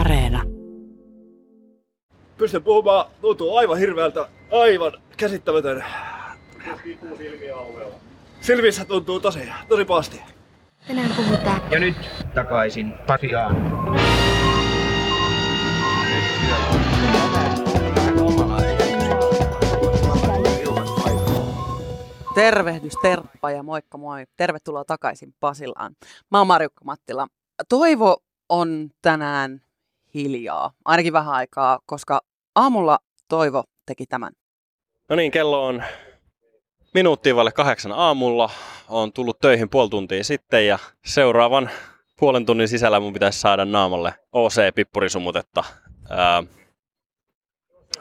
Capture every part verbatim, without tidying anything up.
Areena. Pystyn puhumaan, tuntuu aivan hirveältä, aivan käsittämätön. Tuntuu silmiä alueella. Silmissä tuntuu tosi, tosi pahasti. Tänään puhutaan. Ja nyt takaisin Pasiaan. Tervehdys, terppa ja moikka moi. Tervetuloa takaisin Pasilaan. Mä oon Marjukka Mattila. Toivo on tänään hiljaa, ainakin vähän aikaa, koska aamulla Toivo teki tämän. No niin, kello on minuuttia vaille kahdeksan aamulla. Oon tullut töihin puoli tuntia sitten ja seuraavan puolen tunnin sisällä mun pitäisi saada naamalle O C-pippurisumutetta ää,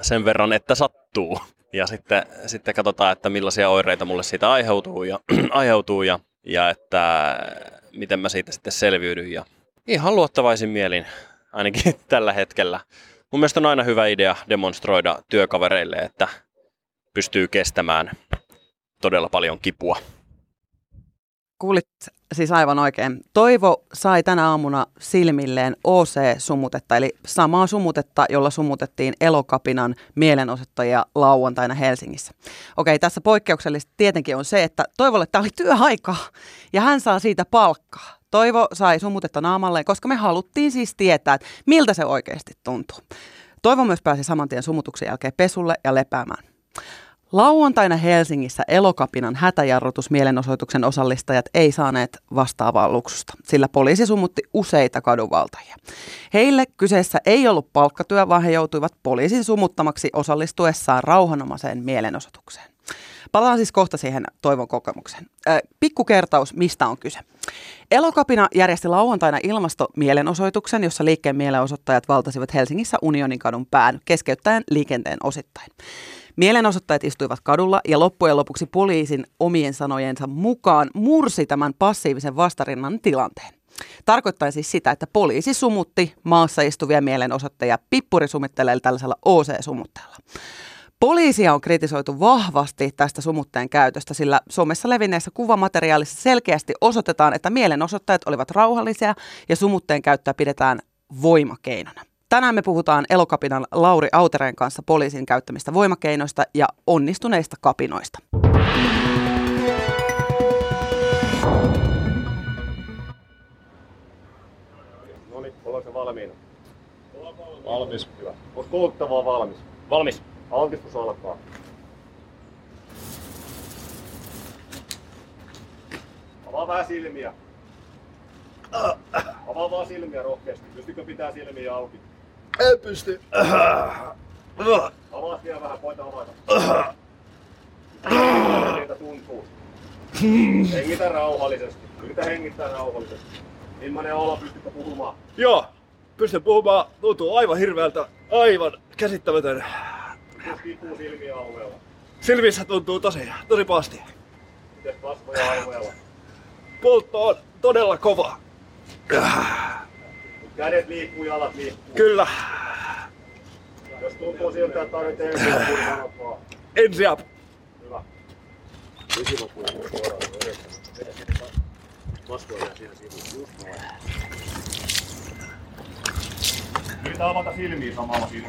sen verran, että sattuu. Ja sitten, sitten katsotaan, että millaisia oireita mulle siitä aiheutuu ja, aiheutuu ja, ja että miten mä siitä sitten selviydyn. Ja ihan luottavaisin mielin, ainakin tällä hetkellä. Mun mielestä on aina hyvä idea demonstroida työkavereille, että pystyy kestämään todella paljon kipua. Kuulit siis aivan oikein. Toivo sai tänä aamuna silmilleen O C-sumutetta, eli samaa sumutetta, jolla sumutettiin Elokapinan mielenosoittajia lauantaina Helsingissä. Okei, tässä poikkeuksellisesti tietenkin on se, että Toivolle tämä oli työaikaa ja hän saa siitä palkkaa. Toivo sai sumutetta naamalleen, koska me haluttiin siis tietää, että miltä se oikeasti tuntuu. Toivo myös pääsi saman tien sumutuksen jälkeen pesulle ja lepäämään. Lauantaina Helsingissä Elokapinan hätäjarrutusmielenosoituksen osallistajat ei saaneet vastaavaa luksusta, sillä poliisi sumutti useita kadunvaltajia. Heille kyseessä ei ollut palkkatyö, vaan he joutuivat poliisin sumuttamaksi osallistuessaan rauhanomaiseen mielenosoitukseen. Palaan siis kohta siihen Toivon kokemukseen. Äh, pikku kertaus, mistä on kyse. Elokapina järjesti lauantaina ilmastomielenosoituksen, jossa liikkeen mielenosoittajat valtasivat Helsingissä Unionin kadun pään, keskeyttäen liikenteen osittain. Mielenosoittajat istuivat kadulla ja loppujen lopuksi poliisin omien sanojensa mukaan mursi tämän passiivisen vastarinnan tilanteen. Tarkoittaa siis sitä, että poliisi sumutti maassa istuvia mielenosoittajia pippurisumutteella tällaisella O C-sumutteella. Poliisia on kritisoitu vahvasti tästä sumutteen käytöstä, sillä Suomessa levinneessä kuvamateriaalissa selkeästi osoitetaan, että mielenosoittajat olivat rauhallisia ja sumutteen käyttöä pidetään voimakeinona. Tänään me puhutaan Elokapinan Lauri Autereen kanssa poliisin käyttämistä voimakeinoista ja onnistuneista kapinoista. No niin, ollaanko valmiina? Valmis. Valmis. Hyvä. Onko kuluttavaa valmis? Valmis. Altistus alkaa. Avaa vähän silmiä. Avaa vaan silmiä rohkeasti. Pystykö pitää silmiä auki? En pysty. Avaa vielä vähän, voita avata. Niitä tuntuu. Hengitä rauhallisesti. Yritä hengittää rauhallisesti. Millainen olo, pystytkö puhumaan? Joo. Pystyn puhumaan. Tuntuu aivan hirveältä. Aivan käsittämätön. Tuntuu silmiä alueella. Silmissä tuntuu tosi, tosi pahasti. Mites kasvoja alueella? Poltto on todella kova. Kädet liikkuu, jalat liikkuu. Kyllä. Jos tuntuu siltä, että tarvitsee ensiapua, niin sanotkaa. Ensiapua. Hyvä. Vesilopuun suoraan. Vaskoja siinä sivuun. Yritä avata silmiä samalla siinä.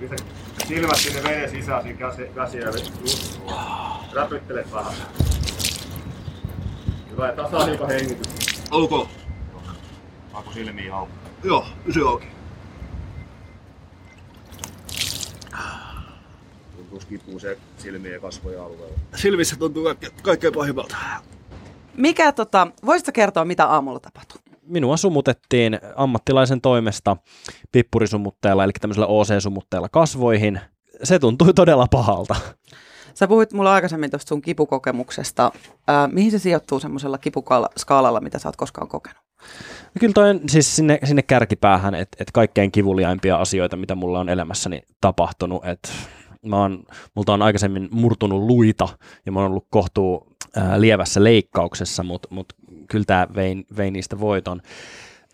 Pistä silmät sinne veden sisään, siinä käsiä. Räpyttele vähän. Hyvä, ja tasaa hiukan hengitys. Olko? Saako silmiä auki? Joo, pysy auki. Tuntuisi kipua se silmiä ja kasvoja alueella. Silmissä tuntuu kaikkein pahimmalta. Mikä tota, voisitko kertoa mitä aamulla tapahtui? Minua sumutettiin ammattilaisen toimesta pippurisumutteella, eli tämmöisellä O C-sumutteella kasvoihin. Se tuntui todella pahalta. Sä puhuit mulle aikaisemmin tuosta sun kipukokemuksesta. Ää, mihin se sijoittuu semmoisella kipuskaalalla, mitä sä oot koskaan kokenut? No kyllä toi on siis sinne, sinne kärkipäähän, että et kaikkein kivuliaimpia asioita, mitä mulla on elämässäni tapahtunut. Et mä oon, multa on aikaisemmin murtunut luita ja mä oon ollut kohtuu ää, lievässä leikkauksessa, mutta mut kyllä tää vei, vei niistä voiton.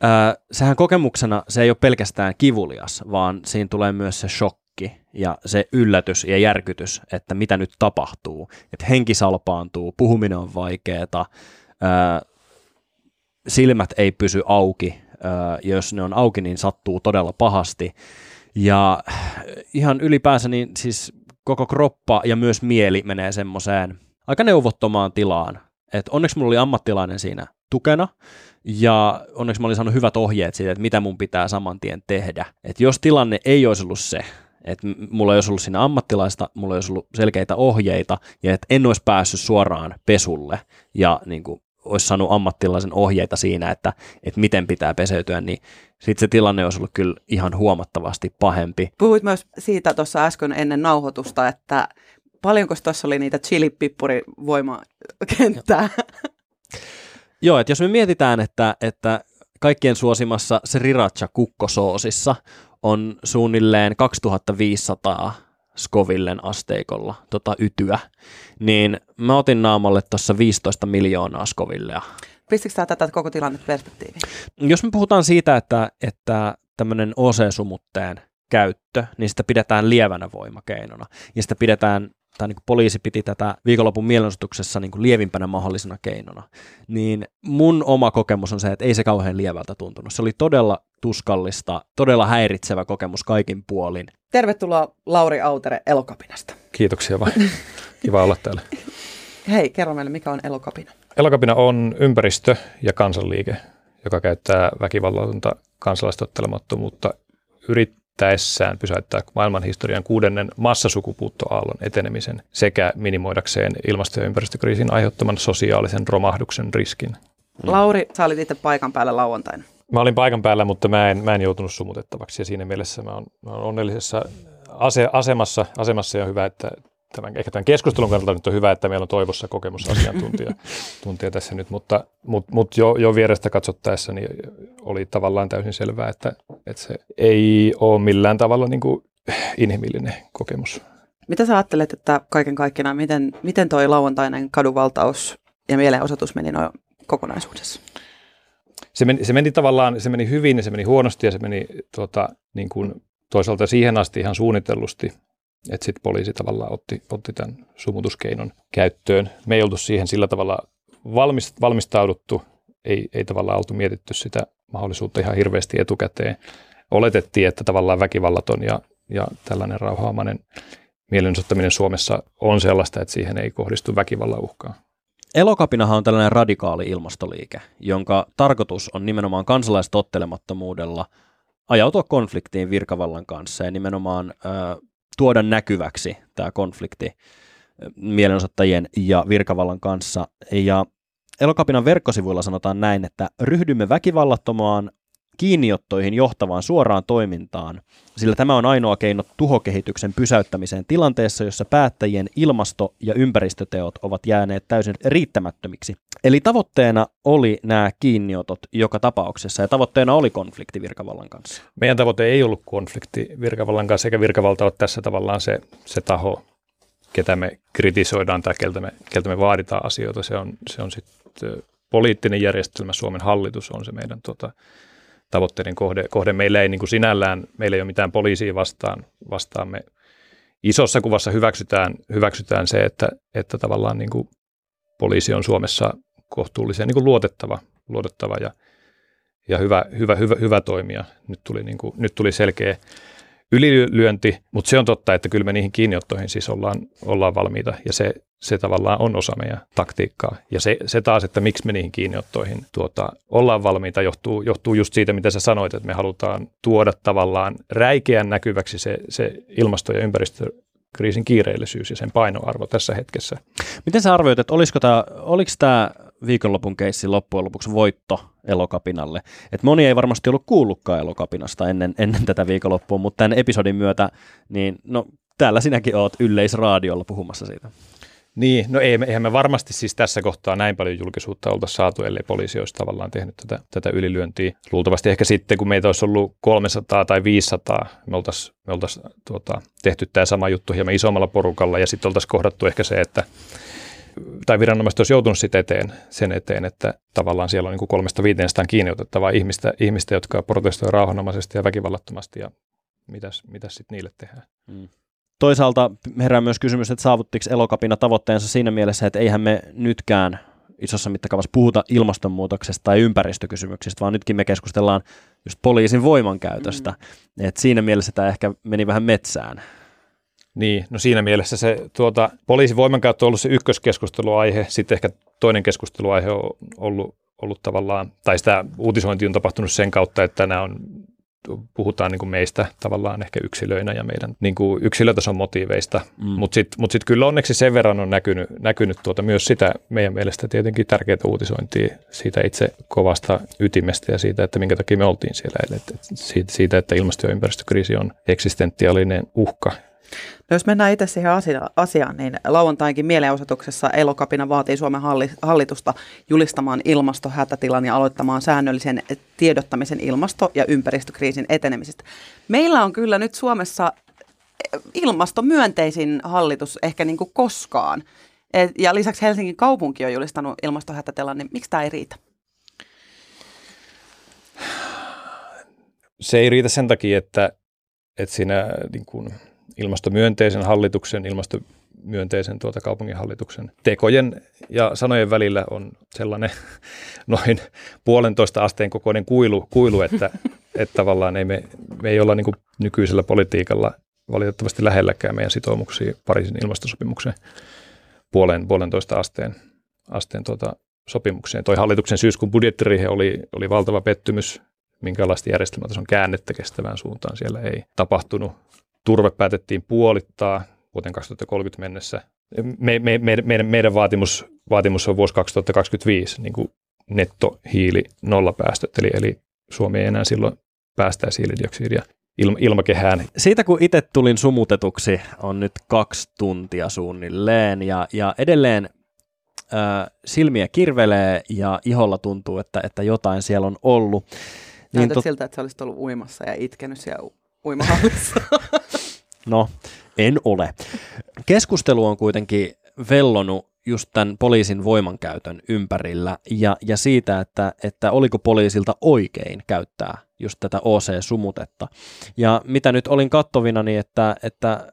Ää, sehän kokemuksena se ei ole pelkästään kivulias, vaan siinä tulee myös se shokki. Ja se yllätys ja järkytys, että mitä nyt tapahtuu, että henki salpaantuu, puhuminen on vaikeaa, silmät ei pysy auki, ja jos ne on auki, niin sattuu todella pahasti. Ja ihan ylipäänsä niin siis koko kroppa ja myös mieli menee semmoiseen aika neuvottomaan tilaan. Et onneksi mulla oli ammattilainen siinä tukena ja onneksi mä olin saanut hyvät ohjeet siitä, että mitä mun pitää saman tien tehdä. Et jos tilanne ei olisi ollut se, että mulla ei olisi ollut siinä ammattilaista, mulla ei olisi ollut selkeitä ohjeita ja että en olisi päässyt suoraan pesulle ja niin kuin olisi saanut ammattilaisen ohjeita siinä, että, että miten pitää peseytyä, niin sitten se tilanne olisi ollut kyllä ihan huomattavasti pahempi. Puhuit myös siitä tuossa äsken ennen nauhoitusta, että paljonko tuossa oli niitä chilipippurivoimakenttää? Joo, Joo että jos me mietitään, että, että kaikkien suosimassa sriracha-kukkosoosissa on suunnilleen kaksituhattaviisisataa Scovillen asteikolla tota ytyä, niin mä otin naamalle tuossa viisitoista miljoonaa Scovillea. Pistikö sä tätä koko tilanne perspektiiviin? Jos me puhutaan siitä, että, että tämmöinen O C-sumutteen käyttö, niin sitä pidetään lievänä voimakeinona, ja sitä pidetään, tai niin kuin poliisi piti tätä viikonlopun mielenosoituksessa niin kuin lievimpänä mahdollisena keinona, niin mun oma kokemus on se, että ei se kauhean lievältä tuntunut. Se oli todella tuskallista, todella häiritsevä kokemus kaikin puolin. Tervetuloa Lauri Autere Elokapinasta. Kiitoksia vaan. Kiva olla täällä. Hei, kerro meille, mikä on Elokapina? Elokapina on ympäristö- ja kansanliike, joka käyttää väkivallatonta kansalaistottelemattomuutta yrittäjää. Täessään pysäyttää maailmanhistorian kuudennen massasukupuuttoaallon etenemisen sekä minimoidakseen ilmasto- ja ympäristökriisin aiheuttaman sosiaalisen romahduksen riskin. Mm. Lauri, sä olit itse paikan päällä lauantaina. Mä olin paikan päällä, mutta mä en, mä en joutunut sumutettavaksi ja siinä mielessä mä oon, mä oon onnellisessa ase, asemassa, asemassa ja hyvä, että tämän, ehkä tämän keskustelun kannalta nyt on hyvä, että meillä on Toivossa kokemusasiantuntija tuntija tässä nyt, mutta mut, mut jo, jo vierestä katsottaessa niin oli tavallaan täysin selvää, että, että se ei ole millään tavalla niin kuin inhimillinen kokemus. Mitä sä ajattelet, että kaiken kaikkiaan, miten, miten toi lauantainen kadunvaltaus ja mielenosoitus meni noin kokonaisuudessa? Se meni, se meni tavallaan, se meni hyvin ja se meni huonosti ja se meni tuota, niin kuin toisaalta siihen asti ihan suunnitellusti. Että sitten poliisi tavallaan otti, otti tämän sumutuskeinon käyttöön. Me ei oltu siihen sillä tavalla valmist, valmistauduttu, ei, ei tavallaan oltu mietitty sitä mahdollisuutta ihan hirveästi etukäteen. Oletettiin, että tavallaan väkivallaton ja, ja tällainen rauhaamainen mielenosoittaminen Suomessa on sellaista, että siihen ei kohdistu väkivallan uhkaa. Elokapinahan on tällainen radikaali ilmastoliike, jonka tarkoitus on nimenomaan kansalaistottelemattomuudella ajautua konfliktiin virkavallan kanssa ja nimenomaan Äh, tuoda näkyväksi tämä konflikti mielenosoittajien ja virkavallan kanssa. Ja Elokapinan verkkosivuilla sanotaan näin, että ryhdymme väkivallattomaan kiinniottoihin johtavaan suoraan toimintaan, sillä tämä on ainoa keino tuhokehityksen pysäyttämiseen tilanteessa, jossa päättäjien ilmasto- ja ympäristöteot ovat jääneet täysin riittämättömiksi. Eli tavoitteena oli nämä kiinniotot joka tapauksessa, ja tavoitteena oli konflikti virkavallan kanssa. Meidän tavoite ei ollut konflikti virkavallan kanssa, eikä virkavalta ole tässä tavallaan se, se taho, ketä me kritisoidaan tai keltä me, keltä me vaaditaan asioita. Se on, se on sitten poliittinen järjestelmä, Suomen hallitus on se meidän tuota, tavoitteiden kohde. kohde. Meillä ei niin kuin sinällään, meillä ei ole mitään poliisia vastaan, vastaan me isossa kuvassa hyväksytään, hyväksytään se, että, että tavallaan niin kuin poliisi on Suomessa kohtuullisen niin kuin luotettava, luotettava ja, ja hyvä, hyvä, hyvä, hyvä toimija. Nyt tuli, niin kuin, nyt tuli selkeä ylilyönti, mutta se on totta, että kyllä me niihin kiinniottoihin siis ollaan, ollaan valmiita ja se, se tavallaan on osa meidän taktiikkaa. Ja se, se taas, että miksi me niihin kiinniottoihin tuota, ollaan valmiita, johtuu, johtuu just siitä, mitä sä sanoit, että me halutaan tuoda tavallaan räikeän näkyväksi se, se ilmasto- ja ympäristökriisin kiireellisyys ja sen painoarvo tässä hetkessä. Miten sä arvioit, että olisiko tämä, oliko tämä viikonlopun keissi loppujen lopuksi voitto Elokapinalle? Et moni ei varmasti ollut kuullutkaan Elokapinasta ennen, ennen tätä viikonloppua, mutta tämän episodin myötä, niin no täällä sinäkin oot Yleisraadiolla puhumassa siitä. Niin, no ei, eihän me varmasti siis tässä kohtaa näin paljon julkisuutta oltaisiin saatu, ellei poliisi olisi tavallaan tehnyt tätä, tätä ylilyöntiä. Luultavasti ehkä sitten, kun meitä olisi ollut kolmesataa tai viisisataa, me oltaisiin me oltaisi, tuota, tehty tämä sama juttu hieman isommalla porukalla ja sitten oltaisiin kohdattu ehkä se, että tai viranomaiset olisi joutunut sit eteen, sen eteen, että tavallaan siellä on niin kuin kolmesta viiteensataan kiinni otettavaa ihmistä, ihmistä, jotka protestoivat rauhanomaisesti ja väkivallattomasti, ja mitäs, mitäs sitten niille tehdään. Mm. Toisaalta herää myös kysymys, että saavuttiko Elokapina tavoitteensa siinä mielessä, että eihän me nytkään isossa mittakaavassa puhuta ilmastonmuutoksesta tai ympäristökysymyksistä, vaan nytkin me keskustellaan just poliisin voimankäytöstä. Mm. Et siinä mielessä tämä ehkä meni vähän metsään. Niin, no siinä mielessä se tuota, poliisin voimankäyttö on ollut se ykköskeskusteluaihe, sitten ehkä toinen keskusteluaihe on ollut, ollut tavallaan, tai sitä uutisointi on tapahtunut sen kautta, että nämä on, puhutaan niin kuin meistä tavallaan ehkä yksilöinä ja meidän niin kuin yksilötason motiiveista, mm. mutta sitten mut sit kyllä onneksi sen verran on näkynyt, näkynyt tuota myös sitä meidän mielestä tietenkin tärkeää uutisointia siitä itse kovasta ytimestä ja siitä, että minkä takia me oltiin siellä, eli et, et, siitä, että ilmasto- ja ympäristökriisi on eksistentiaalinen uhka. No jos mennään itse siihen asiaan, niin lauantainkin mielenosoituksessa Elokapina vaatii Suomen hallitusta julistamaan ilmastohätätilan ja aloittamaan säännöllisen tiedottamisen ilmasto- ja ympäristökriisin etenemisestä. Meillä on kyllä nyt Suomessa ilmastomyönteisin hallitus ehkä niin kuin koskaan. Ja lisäksi Helsingin kaupunki on julistanut ilmastohätätilan, niin miksi tämä ei riitä? Se ei riitä sen takia, että, että siinä... Niin kuin ilmastomyönteisen hallituksen, ilmastomyönteisen tuota kaupunginhallituksen tekojen ja sanojen välillä on sellainen noin puolentoista asteen kokoinen kuilu, kuilu että, että tavallaan ei me, me ei olla niin kuin nykyisellä politiikalla valitettavasti lähelläkään meidän sitoumuksia Pariisin ilmastosopimuksen puolen, puolentoista asteen, asteen tuota sopimukseen. Toi hallituksen syyskuun budjettiriihi oli, oli valtava pettymys, minkälaista järjestelmätason käännettä kestävään suuntaan siellä ei tapahtunut. Turve päätettiin puolittaa vuoteen kaksituhattakolmekymmentä mennessä. Me, me, me, meidän meidän vaatimus, vaatimus on vuosi kaksituhattakaksikymmentäviisi niin kuin nettohiili nollapäästöt, eli, eli Suomi ei enää silloin päästäisi hiilidioksidia ilma, ilmakehään. Siitä kun itse tulin sumutetuksi on nyt kaksi tuntia suunnilleen ja, ja edelleen äh, silmiä kirvelee ja iholla tuntuu, että, että jotain siellä on ollut. Niin Näytät tot... siltä, että sä olisit ollut uimassa ja itkenyt siellä uimahallissa. No, en ole. Keskustelu on kuitenkin vellonut just tämän poliisin voimankäytön ympärillä ja, ja siitä, että, että oliko poliisilta oikein käyttää just tätä O C-sumutetta. Ja mitä nyt olin kattovinani, että, että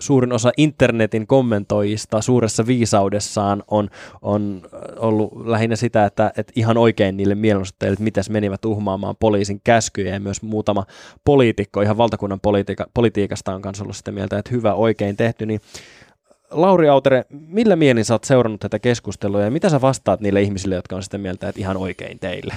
suurin osa internetin kommentoijista suuressa viisaudessaan on, on ollut lähinnä sitä, että, että ihan oikein niille mielenosoittajille, että mitäs menivät uhmaamaan poliisin käskyjä ja myös muutama poliitikko, ihan valtakunnan politiika, politiikasta on kanssa ollut sitä mieltä, että hyvä oikein tehty. Niin, Lauri Autere, millä mielin sä oot seurannut tätä keskustelua ja mitä sä vastaat niille ihmisille, jotka on sitä mieltä, että ihan oikein teille?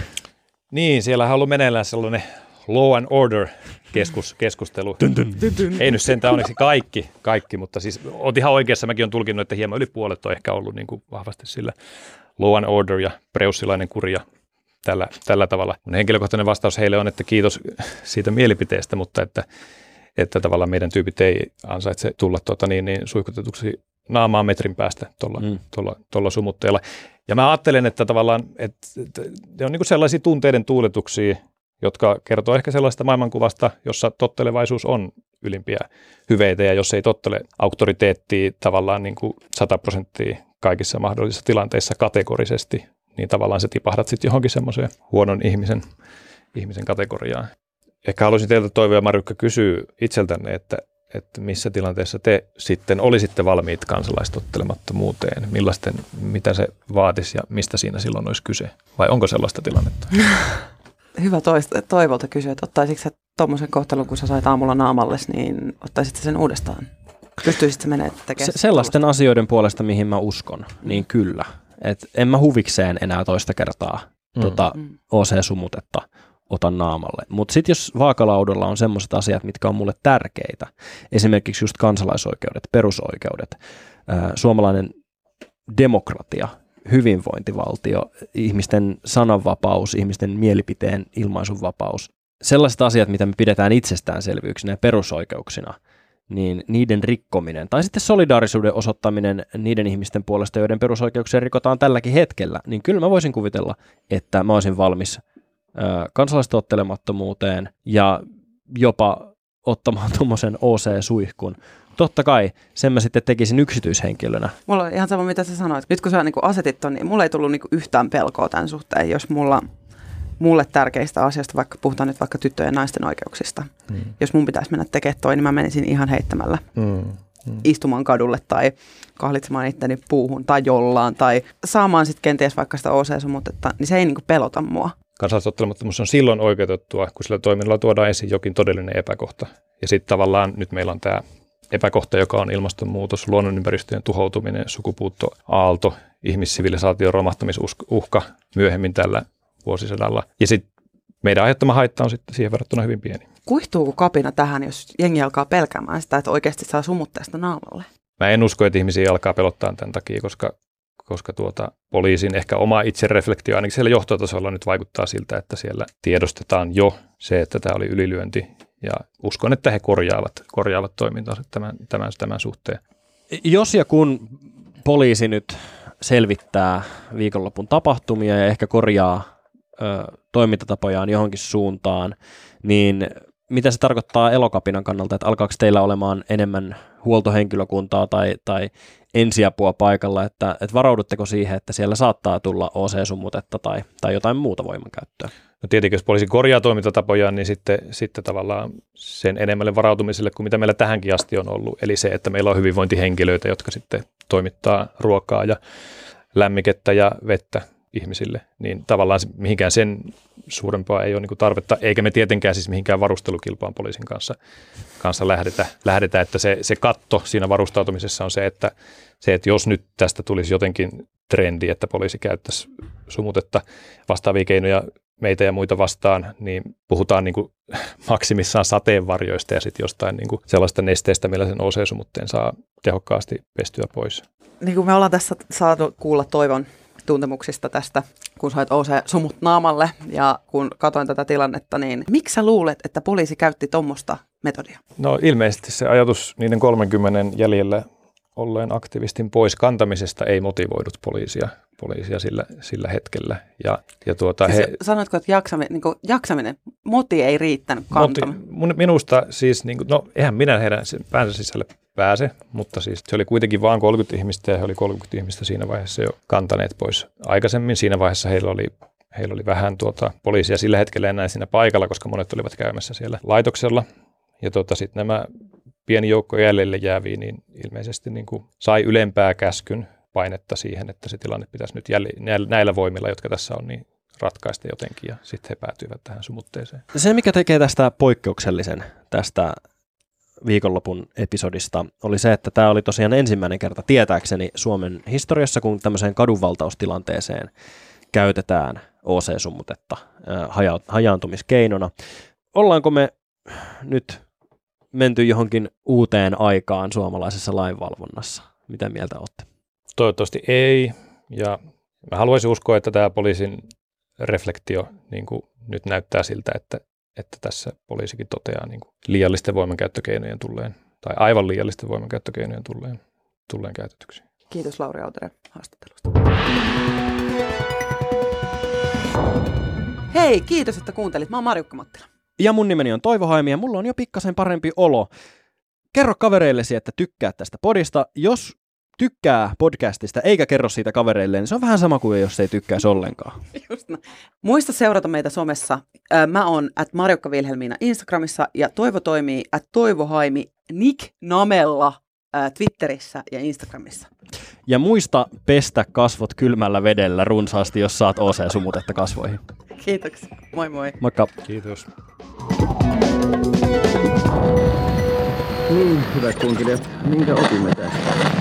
Niin, siellähän on ollut meneillään sellainen law and order keskus, keskustelu. Dun dun. Dun dun. Ei nyt sentään onneksi kaikki, kaikki, mutta siis olet ihan oikeassa. Mäkin olen tulkinnut, että hieman yli puolet on ehkä ollut niin kuin vahvasti sillä law and order ja preussilainen kuri ja tällä, tällä tavalla. Mun henkilökohtainen vastaus heille on, että kiitos siitä mielipiteestä, mutta että, että tavallaan meidän tyypit ei ansaitse tulla tuota niin, niin suihkutetuksi naamaan metrin päästä tuolla, mm. tuolla, tuolla sumutteella. Ja mä ajattelen, että tavallaan että ne on niin kuin sellaisia tunteiden tuuletuksia, jotka kertoo ehkä sellaista maailmankuvasta, jossa tottelevaisuus on ylimpiä hyveitä, ja jos ei tottele auktoriteettia tavallaan niin kuin sata prosenttia kaikissa mahdollisissa tilanteissa kategorisesti, niin tavallaan se tipahdat sitten johonkin semmoiseen huonon ihmisen, ihmisen kategoriaan. Ehkä haluaisin teiltä Toivo ja Marjukka kysyä itseltänne, että, että missä tilanteessa te sitten olisitte valmiit kansalaistottelemattomuuteen? Millaisten, mitä se vaatisi ja mistä siinä silloin olisi kyse? Vai onko sellaista tilannetta? Hyvä toista, Toivolta kysyä, että ottaisitko sä tuommoisen kohtelun, kun sä sait aamulla naamallesi, niin ottaisit sä sen uudestaan? Pystyisit sä menemään tekemään? Se, sellaisten asioiden puolesta, mihin mä uskon, niin kyllä. Et en mä huvikseen enää toista kertaa mm. tota mm. O C-sumutetta otan naamalle. Mutta sitten jos vaakalaudolla on sellaiset asiat, mitkä on mulle tärkeitä, esimerkiksi just kansalaisoikeudet, perusoikeudet, suomalainen demokratia, hyvinvointivaltio, ihmisten sananvapaus, ihmisten mielipiteen ilmaisunvapaus, sellaiset asiat, mitä me pidetään itsestäänselvyyksinä ja perusoikeuksina, niin niiden rikkominen tai sitten solidaarisuuden osoittaminen niiden ihmisten puolesta, joiden perusoikeuksia rikotaan tälläkin hetkellä, niin kyllä mä voisin kuvitella, että mä olisin valmis kansalaistottelemattomuuteen ja jopa ottamaan tuommoisen O C-suihkun. Totta kai, sen mä sitten tekisin yksityishenkilönä. Mulla on ihan sama, mitä sä sanoit. Nyt kun sä niinku asetit ton, niin mulla ei tullut niinku yhtään pelkoa tämän suhteen, jos mulla, mulle tärkeistä asioista, vaikka puhutaan nyt vaikka tyttöjen ja naisten oikeuksista. Mm. Jos mun pitäisi mennä tekemään toi, niin mä menisin ihan heittämällä. Mm. mm. istumaan kadulle tai kahlitsemaan itteni puuhun tai jollaan tai saamaan sitten kenties vaikka sitä O C-sumutetta, niin se ei niinku pelota mua. Kansalaisottelemattomuus on silloin oikeutettua, kun sillä toiminnalla tuodaan esiin jokin todellinen epäkohta. Ja sitten tavallaan nyt meillä on tämä epäkohta, joka on ilmastonmuutos, luonnonympäristöjen tuhoutuminen, sukupuuttoaalto, ihmissivilisaation romahtamisuhka myöhemmin tällä vuosisadalla. Ja sitten meidän aiheuttama haitta on sitten siihen verrattuna hyvin pieni. Kuihtuuko kapina tähän, jos jengi alkaa pelkäämään sitä, että oikeasti saa sumuttaa sitä naamalle? Mä en usko, että ihmisiä alkaa pelottaa tämän takia, koska... koska tuota, poliisin ehkä oma itsereflektio ainakin siellä johtotasolla nyt vaikuttaa siltä, että siellä tiedostetaan jo se, että tämä oli ylilyönti, ja uskon, että he korjaavat, korjaavat toimintansa tämän, tämän, tämän suhteen. Jos ja kun poliisi nyt selvittää viikonlopun tapahtumia ja ehkä korjaa ö, toimintatapojaan johonkin suuntaan, niin mitä se tarkoittaa Elokapinan kannalta, että alkaako teillä olemaan enemmän huoltohenkilökuntaa tai, tai ensiapua paikalla, että, että varaudutteko siihen, että siellä saattaa tulla O C-sumutetta tai, tai jotain muuta voimankäyttöä? No tietenkin, jos poliisi korjaa toimintatapojaan, niin sitten, sitten tavallaan sen enemmälle varautumiselle kuin mitä meillä tähänkin asti on ollut. Eli se, että meillä on hyvinvointihenkilöitä, jotka sitten toimittaa ruokaa ja lämmikettä ja vettä ihmisille, niin tavallaan mihinkään sen suurempaa ei ole niinku tarvetta, eikä me tietenkään siis mihinkään varustelukilpaan poliisin kanssa, kanssa lähdetä, lähdetä, että se, se katto siinä varustautumisessa on se että, se, että jos nyt tästä tulisi jotenkin trendi, että poliisi käyttäisi sumutetta vastaavia keinoja meitä ja muita vastaan, niin puhutaan niinku maksimissaan sateenvarjoista ja sitten jostain niinku sellaista nesteestä, millä sen O C-sumutteen saa tehokkaasti pestyä pois. Niin kuin me ollaan tässä saatu kuulla Toivon tuntemuksista tästä, kun sait O C-sumut naamalle ja kun katsoin tätä tilannetta, niin miksi sä luulet, että poliisi käytti tuommoista metodia? No ilmeisesti se ajatus niiden kolmenkymmenen jäljellä olleen aktivistin pois kantamisesta ei motivoidut poliisia, poliisia sillä, sillä hetkellä. Ja, ja tuota, siis he... Sanoitko, että jaksaminen, niin kuin jaksaminen, moti ei riittänyt kantaminen? Moti, minusta siis, niin kuin, no eihän minä heidän päänsä sisälle pääse, mutta siis se oli kuitenkin vain kolmekymmentä ihmistä ja he oli kolmekymmentä ihmistä siinä vaiheessa jo kantaneet pois aikaisemmin. Siinä vaiheessa heillä oli, heillä oli vähän tuota, poliisia sillä hetkellä enää siinä paikalla, koska monet olivat käymässä siellä laitoksella. Ja tuota, sitten nämä pieni joukko jäljelle jääviä, niin ilmeisesti niin kuin sai ylempää käskyn painetta siihen, että se tilanne pitäisi nyt jäl- näillä voimilla, jotka tässä on, niin ratkaista jotenkin, ja sitten he päätyivät tähän sumutteeseen. Se, mikä tekee tästä poikkeuksellisen tästä viikonlopun episodista, oli se, että tämä oli tosiaan ensimmäinen kerta tietääkseni Suomen historiassa, kun tämmöiseen kadunvaltaustilanteeseen käytetään O C-sumutetta haja- hajaantumiskeinona. Ollaanko me nyt menty johonkin uuteen aikaan suomalaisessa lainvalvonnassa? Mitä mieltä olette? Toivottavasti ei, ja mä haluaisin uskoa, että tämä poliisin reflektio niin kuin nyt näyttää siltä, että, että tässä poliisikin toteaa niin kuin liiallisten voimankäyttökeinojen tulleen, tai aivan liiallisten voimankäyttökeinojen tulleen, tulleen käytetyksi. Kiitos Lauri Autere haastattelusta. Hei, kiitos, että kuuntelit. Mä oon Marjukka Mattila. Ja mun nimeni on Toivo Haimi ja mulla on jo pikkasen parempi olo. Kerro kavereillesi, että tykkää tästä podista. Jos tykkää podcastista eikä kerro siitä kavereilleen, niin se on vähän sama kuin jos ei tykkäisi ollenkaan. Just no. Muista seurata meitä somessa. Mä oon at Marjukka Vilhelmiina Instagramissa ja Toivo toimii at Toivo Haimi Nick Namella Twitterissä ja Instagramissa. Ja muista pestä kasvot kylmällä vedellä runsaasti, jos saat O C-sumutetta kasvoihin. Kiitoksia. Moi moi. Moikka. Kiitos. Niin, hyvät kunkilijat, minkä opimme tästä?